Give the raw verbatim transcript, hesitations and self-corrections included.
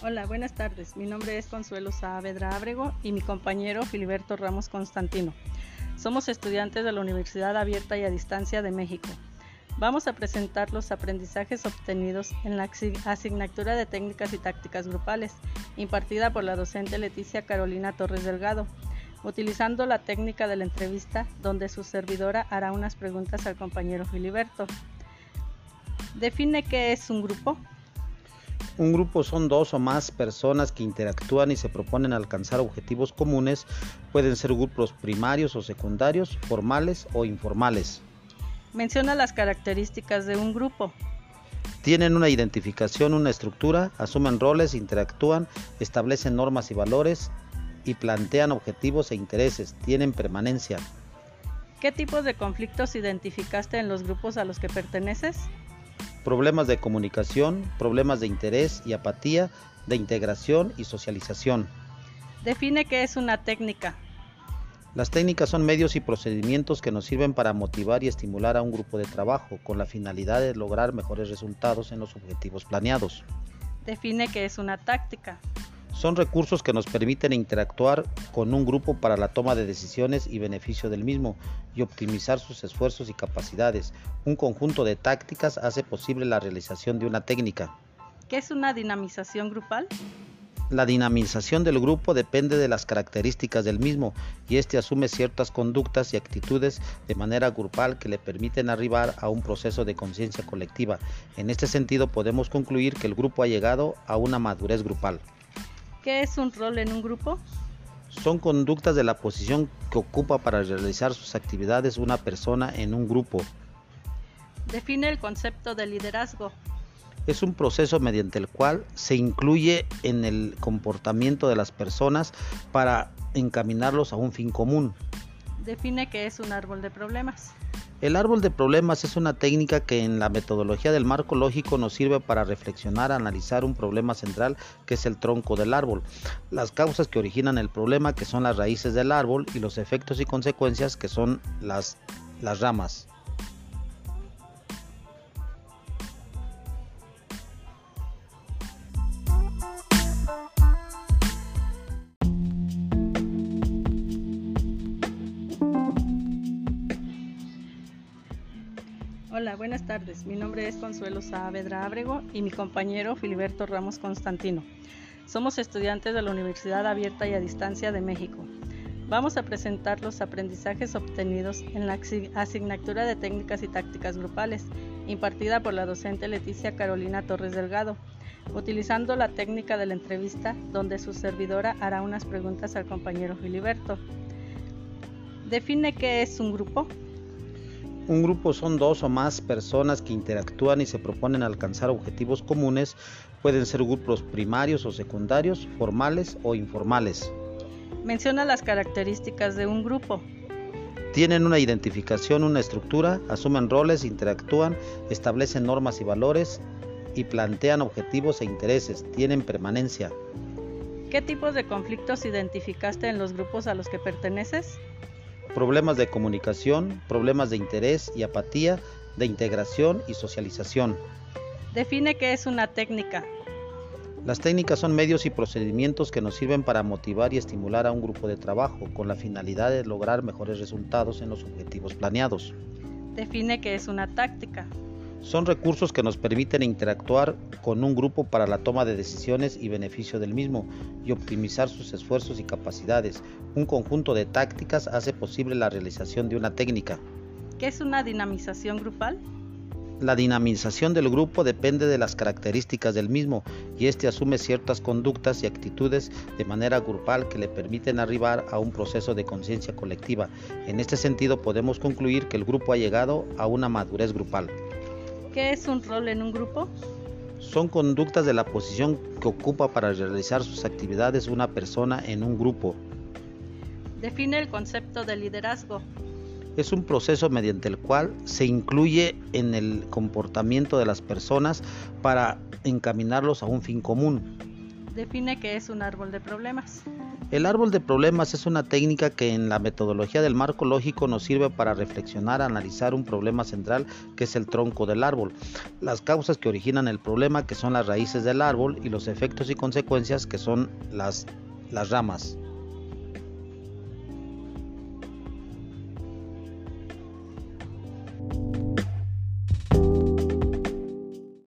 Hola, buenas tardes. Mi nombre es Consuelo Saavedra Abrego y mi compañero Filiberto Ramos Constantino. Somos estudiantes de la Universidad Abierta y a Distancia de México. Vamos a presentar los aprendizajes obtenidos en la asignatura de Técnicas y Tácticas Grupales, impartida por la docente Leticia Carolina Torres Delgado, utilizando la técnica de la entrevista, donde su servidora hará unas preguntas al compañero Filiberto. Define qué es un grupo. Un grupo son dos o más personas que interactúan y se proponen alcanzar objetivos comunes. Pueden ser grupos primarios o secundarios, formales o informales. Menciona las características de un grupo. Tienen una identificación, una estructura, asumen roles, interactúán, establecen normas y valores y plantean objetivos e intereses. Tienen permanencia. ¿Qué tipos de conflictos identificaste en los grupos a los que perteneces? Problemas de comunicación, problemas de interés y apatía, de integración y socialización. Define qué es una técnica. Las técnicas son medios y procedimientos que nos sirven para motivar y estimular a un grupo de trabajo con la finalidad de lograr mejores resultados en los objetivos planeados. Define qué es una táctica. Son recursos que nos permiten interactuar con un grupo para la toma de decisiones y beneficio del mismo y optimizar sus esfuerzos y capacidades. Un conjunto de tácticas hace posible la realización de una técnica. ¿Qué es una dinamización grupal? La dinamización del grupo depende de las características del mismo y este asume ciertas conductas y actitudes de manera grupal que le permiten arribar a un proceso de conciencia colectiva. En este sentido, podemos concluir que el grupo ha llegado a una madurez grupal. ¿Qué es un rol en un grupo? Son conductas de la posición que ocupa para realizar sus actividades una persona en un grupo. Define el concepto de liderazgo. Es un proceso mediante el cual se incluye en el comportamiento de las personas para encaminarlos a un fin común. Define qué es un árbol de problemas. El árbol de problemas es una técnica que en la metodología del marco lógico nos sirve para reflexionar, analizar un problema central que es el tronco del árbol, las causas que originan el problema que son las raíces del árbol y los efectos y consecuencias que son las, las ramas. Hola, buenas tardes. Mi nombre es Consuelo Saavedra Abrego y mi compañero Filiberto Ramos Constantino. Somos estudiantes de la Universidad Abierta y a Distancia de México. Vamos a presentar los aprendizajes obtenidos en la asignatura de Técnicas y Tácticas Grupales, impartida por la docente Leticia Carolina Torres Delgado, utilizando la técnica de la entrevista, donde su servidora hará unas preguntas al compañero Filiberto. Define qué es un grupo. Un grupo son dos o más personas que interactúan y se proponen alcanzar objetivos comunes. Pueden ser grupos primarios o secundarios, formales o informales. Menciona las características de un grupo. Tienen una identificación, una estructura, asumen roles, interactúan, establecen normas y valores y plantean objetivos e intereses. Tienen permanencia. ¿Qué tipos de conflictos identificaste en los grupos a los que perteneces? Problemas de comunicación, problemas de interés y apatía, de integración y socialización. Define qué es una técnica. Las técnicas son medios y procedimientos que nos sirven para motivar y estimular a un grupo de trabajo con la finalidad de lograr mejores resultados en los objetivos planeados. Define qué es una táctica. Son recursos que nos permiten interactuar con un grupo para la toma de decisiones y beneficio del mismo y optimizar sus esfuerzos y capacidades. Un conjunto de tácticas hace posible la realización de una técnica. ¿Qué es una dinamización grupal? La dinamización del grupo depende de las características del mismo y este asume ciertas conductas y actitudes de manera grupal que le permiten arribar a un proceso de conciencia colectiva. En este sentido, podemos concluir que el grupo ha llegado a una madurez grupal. ¿Qué es un rol en un grupo? Son conductas de la posición que ocupa para realizar sus actividades una persona en un grupo. Define el concepto de liderazgo. Es un proceso mediante el cual se incluye en el comportamiento de las personas para encaminarlos a un fin común. define qué es un árbol de problemas. El árbol de problemas es una técnica que en la metodología del marco lógico nos sirve para reflexionar, analizar un problema central que es el tronco del árbol, las causas que originan el problema que son las raíces del árbol y los efectos y consecuencias que son las, las ramas.